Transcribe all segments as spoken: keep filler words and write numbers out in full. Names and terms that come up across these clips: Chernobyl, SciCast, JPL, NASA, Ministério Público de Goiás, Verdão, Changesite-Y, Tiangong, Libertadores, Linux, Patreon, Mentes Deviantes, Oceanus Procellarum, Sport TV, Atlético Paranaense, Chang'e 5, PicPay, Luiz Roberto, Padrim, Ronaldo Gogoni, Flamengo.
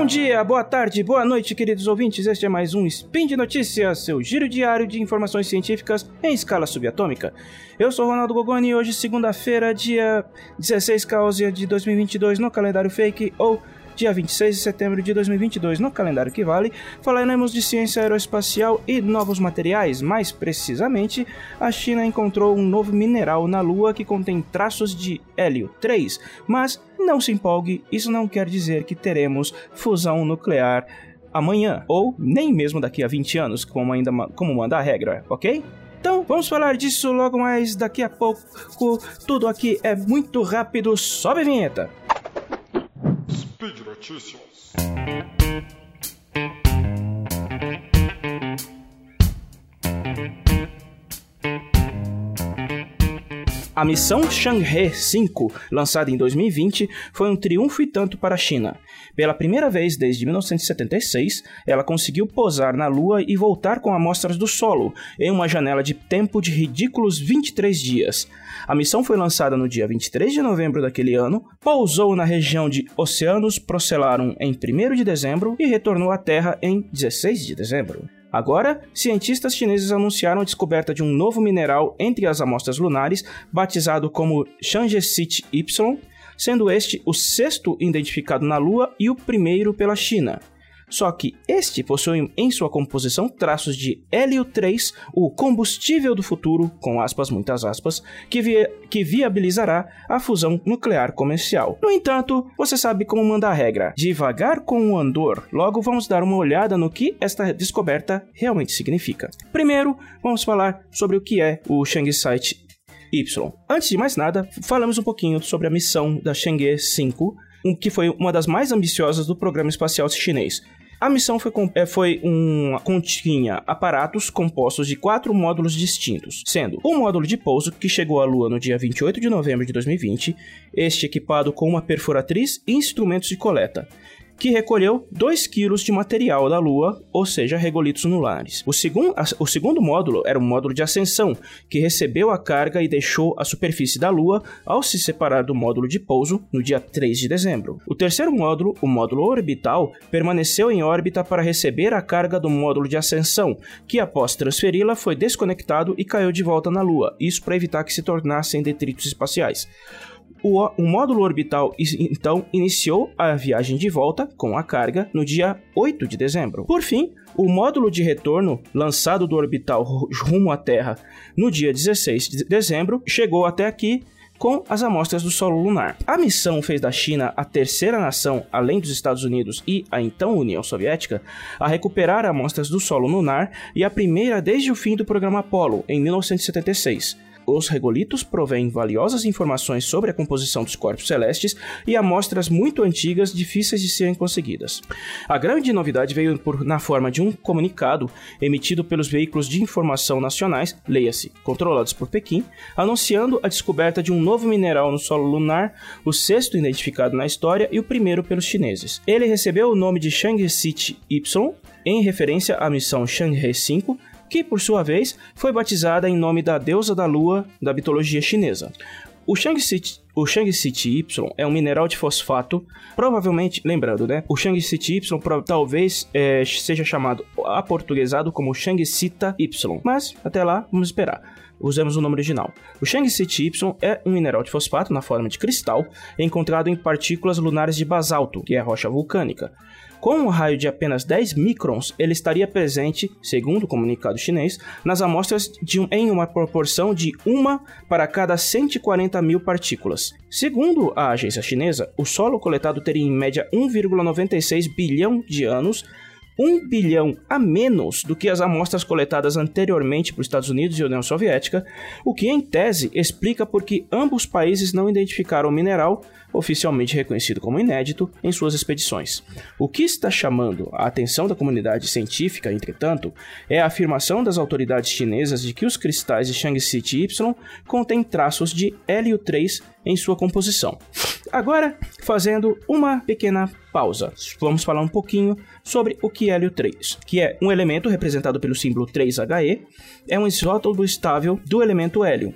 Bom dia, boa tarde, boa noite, queridos ouvintes. Este é mais um Spin de Notícias, seu giro diário de informações científicas em escala subatômica. Eu sou Ronaldo Gogoni e hoje, segunda-feira, dia dezesseis de dois mil e vinte e dois no calendário fake, ou dia vinte e seis de setembro de dois mil e vinte e dois no calendário que vale, falaremos de ciência aeroespacial e novos materiais. Mais precisamente, a China encontrou um novo mineral na Lua que contém traços de hélio três, mas não se empolgue, isso não quer dizer que teremos fusão nuclear amanhã, ou nem mesmo daqui a vinte anos, como, ainda, como manda a regra, ok? Então, vamos falar disso logo mais daqui a pouco. Tudo aqui é muito rápido, sobe a vinheta! Speed Notícias. A missão Chang'e cinco, lançada em dois mil e vinte, foi um triunfo e tanto para a China. Pela primeira vez desde mil novecentos e setenta e seis, ela conseguiu pousar na Lua e voltar com amostras do solo, em uma janela de tempo de ridículos vinte e três dias. A missão foi lançada no dia vinte e três de novembro daquele ano, pousou na região de Oceanus Procellarum em primeiro de dezembro e retornou à Terra em dezesseis de dezembro. Agora, cientistas chineses anunciaram a descoberta de um novo mineral entre as amostras lunares, batizado como Changesite-Y, sendo este o sexto identificado na Lua e o primeiro pela China. Só que este possui em sua composição traços de hélio três, o combustível do futuro, com aspas, muitas aspas, que, vi- que viabilizará a fusão nuclear comercial. No entanto, você sabe como manda a regra, devagar com o andor. Logo, vamos dar uma olhada no que esta descoberta realmente significa. Primeiro, vamos falar sobre o que é o Changesite-Y. Antes de mais nada, falamos um pouquinho sobre a missão da Chang'e cinco, que foi uma das mais ambiciosas do programa espacial chinês. A missão foi, foi um, continha aparatos compostos de quatro módulos distintos, sendo um módulo de pouso que chegou à Lua no dia vinte e oito de novembro de dois mil e vinte, este equipado com uma perfuratriz e instrumentos de coleta, que recolheu dois quilos de material da Lua, ou seja, regolitos lunares. O, segun, o segundo módulo era um módulo de ascensão, que recebeu a carga e deixou a superfície da Lua ao se separar do módulo de pouso no dia três de dezembro. O terceiro módulo, o módulo orbital, permaneceu em órbita para receber a carga do módulo de ascensão, que após transferi-la foi desconectado e caiu de volta na Lua, isso para evitar que se tornassem detritos espaciais. O, o módulo orbital, então, iniciou a viagem de volta com a carga no dia oito de dezembro. Por fim, o módulo de retorno, lançado do orbital rumo à Terra no dia dezesseis de dezembro, chegou até aqui com as amostras do solo lunar. A missão fez da China a terceira nação, além dos Estados Unidos e a então União Soviética, a recuperar amostras do solo lunar e a primeira desde o fim do programa Apollo, em mil novecentos e setenta e seis. Os regolitos provêm valiosas informações sobre a composição dos corpos celestes e amostras muito antigas difíceis de serem conseguidas. A grande novidade veio por, na forma de um comunicado emitido pelos veículos de informação nacionais, leia-se, controlados por Pequim, anunciando a descoberta de um novo mineral no solo lunar, o sexto identificado na história e o primeiro pelos chineses. Ele recebeu o nome de Changesite-Y, em referência à missão Chang'e cinco, que, por sua vez, foi batizada em nome da deusa da lua da mitologia chinesa. O Changesite-Y é um mineral de fosfato, provavelmente, lembrando, né? O Changesite-Y talvez é, seja chamado aportuguesado como Changesita-Y, mas até lá, vamos esperar. Usamos o nome original. O Changesite-Y é um mineral de fosfato na forma de cristal, encontrado em partículas lunares de basalto, que é rocha vulcânica. Com um raio de apenas dez microns, ele estaria presente, segundo o comunicado chinês, nas amostras de um, em uma proporção de uma para cada cento e quarenta mil partículas. Segundo a agência chinesa, o solo coletado teria em média um vírgula noventa e seis bilhão de anos, um bilhão a menos do que as amostras coletadas anteriormente por Estados Unidos e União Soviética, o que em tese explica por que ambos países não identificaram o mineral, oficialmente reconhecido como inédito, em suas expedições. O que está chamando a atenção da comunidade científica, entretanto, é a afirmação das autoridades chinesas de que os cristais de Changesite-Y contêm traços de hélio três em sua composição. Agora, fazendo uma pequena pausa, vamos falar um pouquinho sobre o que é hélio três, que é um elemento representado pelo símbolo três He, é um isótopo estável do elemento hélio.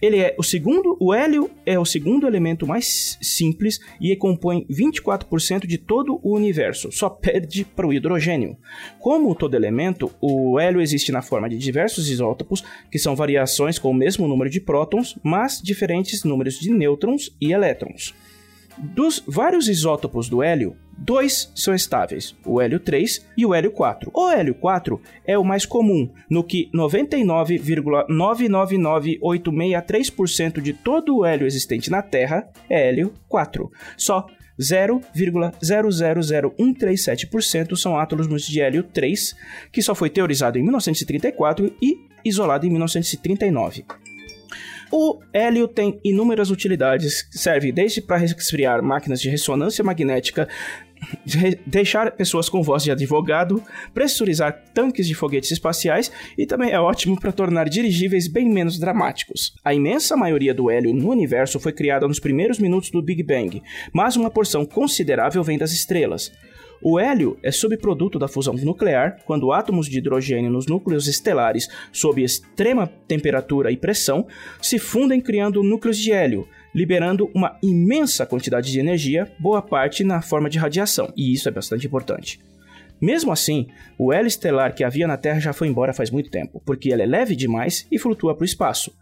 Ele é o segundo, o hélio é o segundo elemento mais simples e compõe vinte e quatro por cento de todo o universo, só perde para o hidrogênio. Como todo elemento, o hélio existe na forma de diversos isótopos, que são variações com o mesmo número de prótons, mas diferentes números de nêutrons e elétrons. Dos vários isótopos do hélio, dois são estáveis, o hélio três e o hélio quatro. O hélio quatro é o mais comum, no que noventa e nove vírgula nove nove nove oito seis três por cento de todo o hélio existente na Terra é hélio quatro. Só zero vírgula zero zero zero um três sete por cento são átomos de hélio três, que só foi teorizado em mil novecentos e trinta e quatro e isolado em mil novecentos e trinta e nove. O hélio tem inúmeras utilidades, serve desde para resfriar máquinas de ressonância magnética, de deixar pessoas com voz de advogado, pressurizar tanques de foguetes espaciais e também é ótimo para tornar dirigíveis bem menos dramáticos. A imensa maioria do hélio no universo foi criada nos primeiros minutos do Big Bang, mas uma porção considerável vem das estrelas. O hélio é subproduto da fusão nuclear, quando átomos de hidrogênio nos núcleos estelares, sob extrema temperatura e pressão, se fundem criando núcleos de hélio, liberando uma imensa quantidade de energia, boa parte na forma de radiação, e isso é bastante importante. Mesmo assim, o hélio estelar que havia na Terra já foi embora faz muito tempo, porque ele é leve demais e flutua para o espaço.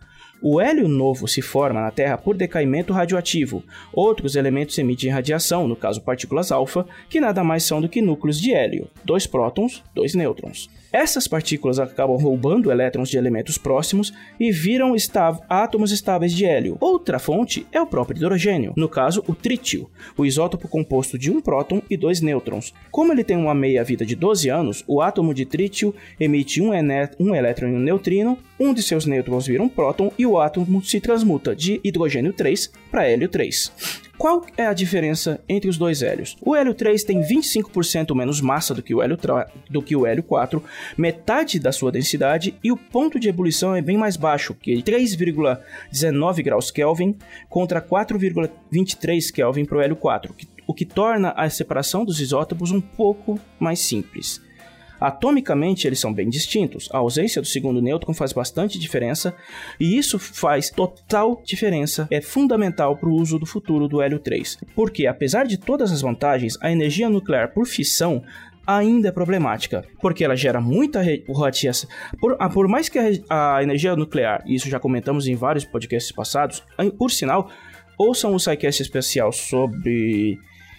O hélio novo se forma na Terra por decaimento radioativo. Outros elementos emitem radiação, no caso partículas alfa, que nada mais são do que núcleos de hélio, dois prótons, dois nêutrons. Essas partículas acabam roubando elétrons de elementos próximos e viram esta- átomos estáveis de hélio. Outra fonte é o próprio hidrogênio, no caso o trítio, o isótopo composto de um próton e dois nêutrons. Como ele tem uma meia-vida de doze anos, o átomo de trítio emite um, ené- um elétron e um neutrino, um de seus nêutrons vira um próton e o átomo se transmuta de hidrogênio três para hélio três. Qual é a diferença entre os dois hélios? O hélio três tem vinte e cinco por cento menos massa do que o hélio, tra... do que o hélio quatro, metade da sua densidade e o ponto de ebulição é bem mais baixo, que é três vírgula dezenove graus Kelvin contra quatro vírgula vinte e três Kelvin para o hélio quatro, o que torna a separação dos isótopos um pouco mais simples. Atomicamente, eles são bem distintos. A ausência do segundo nêutron faz bastante diferença, e isso faz total diferença, é fundamental para o uso do futuro do hélio três, porque apesar de todas as vantagens, a energia nuclear por fissão ainda é problemática, porque ela gera muita radiação. Por, por mais que a, a energia nuclear, e isso já comentamos em vários podcasts passados, por sinal, ouçam o SciCast especial sobre...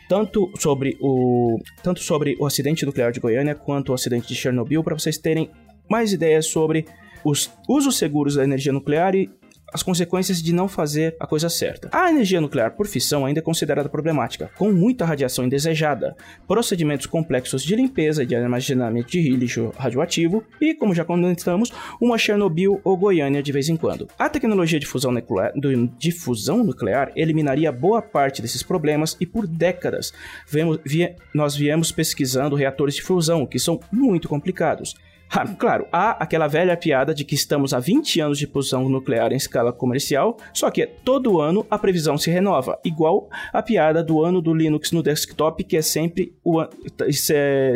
Tanto sobre, o, tanto sobre o acidente nuclear de Goiânia quanto o acidente de Chernobyl, para vocês terem mais ideias sobre os usos seguros da energia nuclear e as consequências de não fazer a coisa certa. A energia nuclear por fissão ainda é considerada problemática, com muita radiação indesejada, procedimentos complexos de limpeza e de armazenamento de lixo radioativo e, como já comentamos, uma Chernobyl ou Goiânia de vez em quando. A tecnologia de fusão nuclear, de fusão nuclear eliminaria boa parte desses problemas e por décadas vemos, vie, nós viemos pesquisando reatores de fusão, que são muito complicados. Ah, claro, há aquela velha piada de que estamos há vinte anos de fusão nuclear em escala comercial, só que todo ano a previsão se renova, igual a piada do ano do Linux no desktop, que é sempre o an...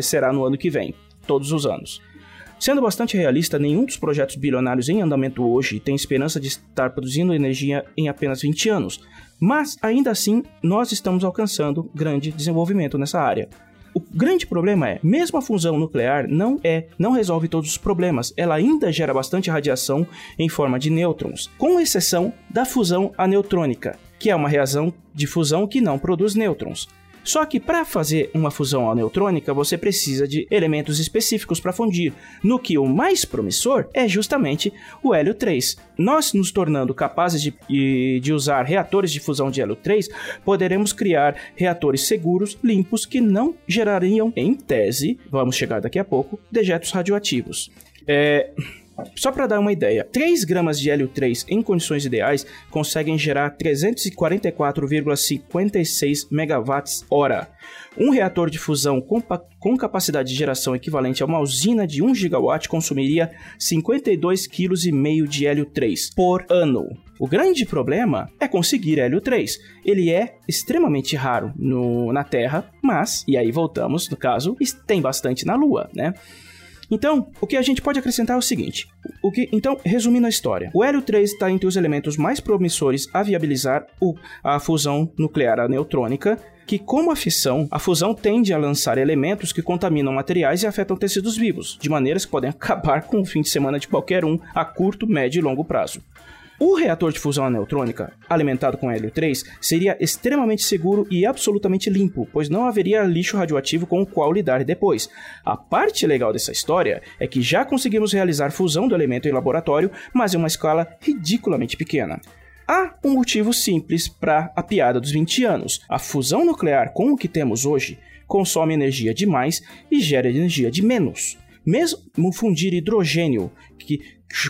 será no ano que vem, todos os anos. Sendo bastante realista, nenhum dos projetos bilionários em andamento hoje tem esperança de estar produzindo energia em apenas vinte anos, mas ainda assim nós estamos alcançando grande desenvolvimento nessa área. O grande problema é, mesmo a fusão nuclear não é, não resolve todos os problemas, ela ainda gera bastante radiação em forma de nêutrons, com exceção da fusão aneutrônica, que é uma reação de fusão que não produz nêutrons. Só que para fazer uma fusão aneutrônica, você precisa de elementos específicos para fundir, no que o mais promissor é justamente o hélio três. Nós nos tornando capazes de, de usar reatores de fusão de hélio três, poderemos criar reatores seguros, limpos, que não gerariam, em tese, vamos chegar daqui a pouco, dejetos radioativos. É... Só para dar uma ideia, três gramas de hélio três em condições ideais conseguem gerar trezentos e quarenta e quatro vírgula cinquenta e seis megawatts hora. Um reator de fusão com, com capacidade de geração equivalente a uma usina de um gigawatt consumiria cinquenta e dois vírgula cinco quilos de hélio três por ano. O grande problema é conseguir hélio três. Ele é extremamente raro no, na Terra, mas, e aí voltamos, no caso, tem bastante na Lua, né? Então, o que a gente pode acrescentar é o seguinte. O que, então, resumindo a história, o hélio três está entre os elementos mais promissores a viabilizar o, a fusão nuclear aneutrônica, que, como a fissão, a fusão tende a lançar elementos que contaminam materiais e afetam tecidos vivos, de maneiras que podem acabar com o fim de semana de qualquer um a curto, médio e longo prazo. O reator de fusão aneutrônica, alimentado com hélio três, seria extremamente seguro e absolutamente limpo, pois não haveria lixo radioativo com o qual lidar depois. A parte legal dessa história é que já conseguimos realizar fusão do elemento em laboratório, mas em uma escala ridiculamente pequena. Há um motivo simples para a piada dos vinte anos. A fusão nuclear com o que temos hoje consome energia de mais e gera energia de menos. Mesmo fundir hidrogênio, que,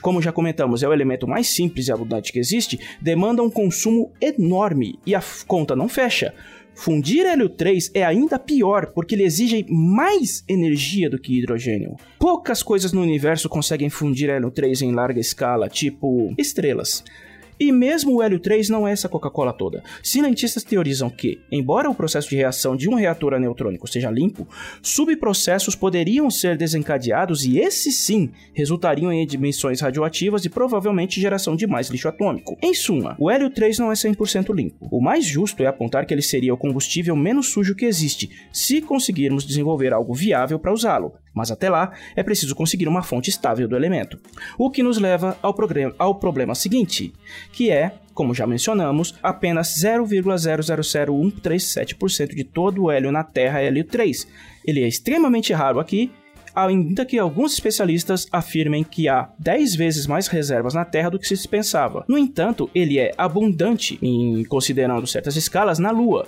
como já comentamos, é o elemento mais simples e abundante que existe, demanda um consumo enorme e a conta não fecha. Fundir hélio três é ainda pior, porque ele exige mais energia do que hidrogênio. Poucas coisas no universo conseguem fundir hélio três em larga escala, tipo estrelas. E mesmo o hélio três não é essa Coca-Cola toda. Cientistas teorizam que, embora o processo de reação de um reator aneutrônico seja limpo, subprocessos poderiam ser desencadeados e esses sim resultariam em emissões radioativas e provavelmente geração de mais lixo atômico. Em suma, o hélio três não é cem por cento limpo. O mais justo é apontar que ele seria o combustível menos sujo que existe, se conseguirmos desenvolver algo viável para usá-lo. Mas até lá, é preciso conseguir uma fonte estável do elemento. O que nos leva ao, ao problema seguinte, que é, como já mencionamos, apenas zero vírgula zero zero zero um três sete por cento de todo o hélio na Terra é hélio três. Ele é extremamente raro aqui, ainda que alguns especialistas afirmem que há dez vezes mais reservas na Terra do que se pensava. No entanto, ele é abundante, em considerando certas escalas, na Lua.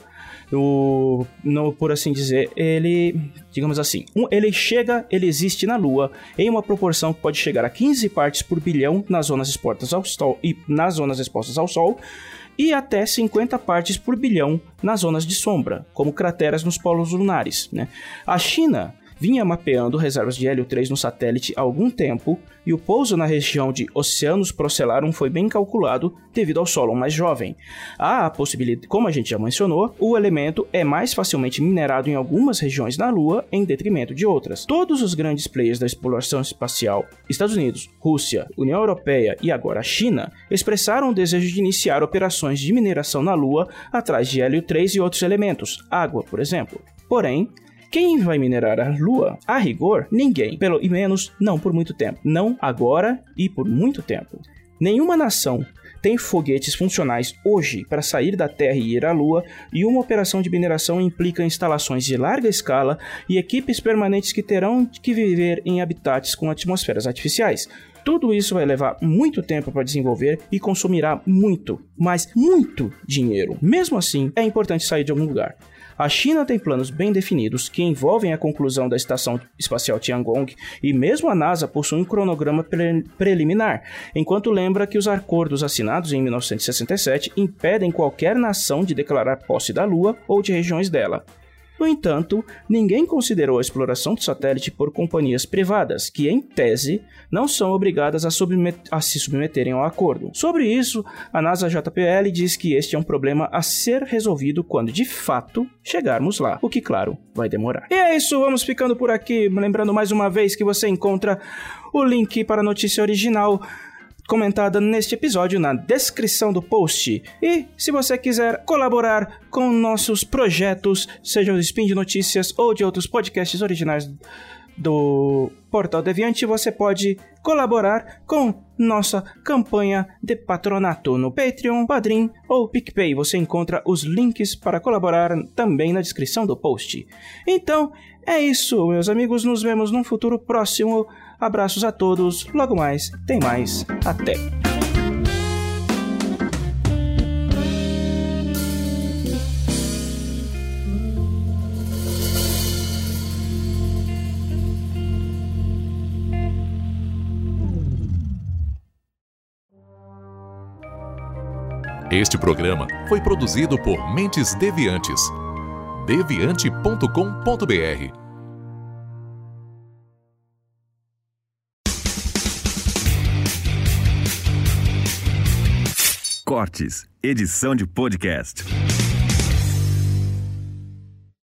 O, no, por assim dizer, ele, digamos assim, um, ele chega, ele existe na Lua em uma proporção que pode chegar a quinze partes por bilhão nas zonas expostas ao Sol e nas zonas expostas ao Sol e até cinquenta partes por bilhão nas zonas de sombra, como crateras nos polos lunares, né? A China vinha mapeando reservas de hélio três no satélite há algum tempo e o pouso na região de Oceanus Procellarum foi bem calculado devido ao solo mais jovem. Há a possibilidade, como a gente já mencionou, o elemento é mais facilmente minerado em algumas regiões da Lua em detrimento de outras. Todos os grandes players da exploração espacial, Estados Unidos, Rússia, União Europeia e agora a China, expressaram o desejo de iniciar operações de mineração na Lua atrás de hélio três e outros elementos, água, por exemplo. Porém, quem vai minerar a Lua? A rigor, ninguém. Pelo menos, não por muito tempo. Não agora e por muito tempo. Nenhuma nação tem foguetes funcionais hoje para sair da Terra e ir à Lua, e uma operação de mineração implica instalações de larga escala e equipes permanentes que terão que viver em habitats com atmosferas artificiais. Tudo isso vai levar muito tempo para desenvolver e consumirá muito, mas muito dinheiro. Mesmo assim, é importante sair de algum lugar. A China tem planos bem definidos que envolvem a conclusão da Estação Espacial Tiangong e mesmo a NASA possui um cronograma pre- preliminar, enquanto lembra que os acordos assinados em mil novecentos e sessenta e sete impedem qualquer nação de declarar posse da Lua ou de regiões dela. No entanto, ninguém considerou a exploração do satélite por companhias privadas, que, em tese, não são obrigadas a, submet- a se submeterem ao acordo. Sobre isso, a NASA J P L diz que este é um problema a ser resolvido quando, de fato, chegarmos lá, o que, claro, vai demorar. E é isso, vamos ficando por aqui, lembrando mais uma vez que você encontra o link para a notícia original comentada neste episódio na descrição do post. E se você quiser colaborar com nossos projetos, seja o Spin de Notícias ou de outros podcasts originais do Portal Deviante, você pode colaborar com nossa campanha de patronato no Patreon, Padrim ou PicPay. Você encontra os links para colaborar também na descrição do post. Então, é isso, meus amigos. Nos vemos num futuro próximo. Abraços a todos, logo mais, tem mais, até! Este programa foi produzido por Mentes Deviantes. deviante ponto com ponto br Cortes, edição de podcast.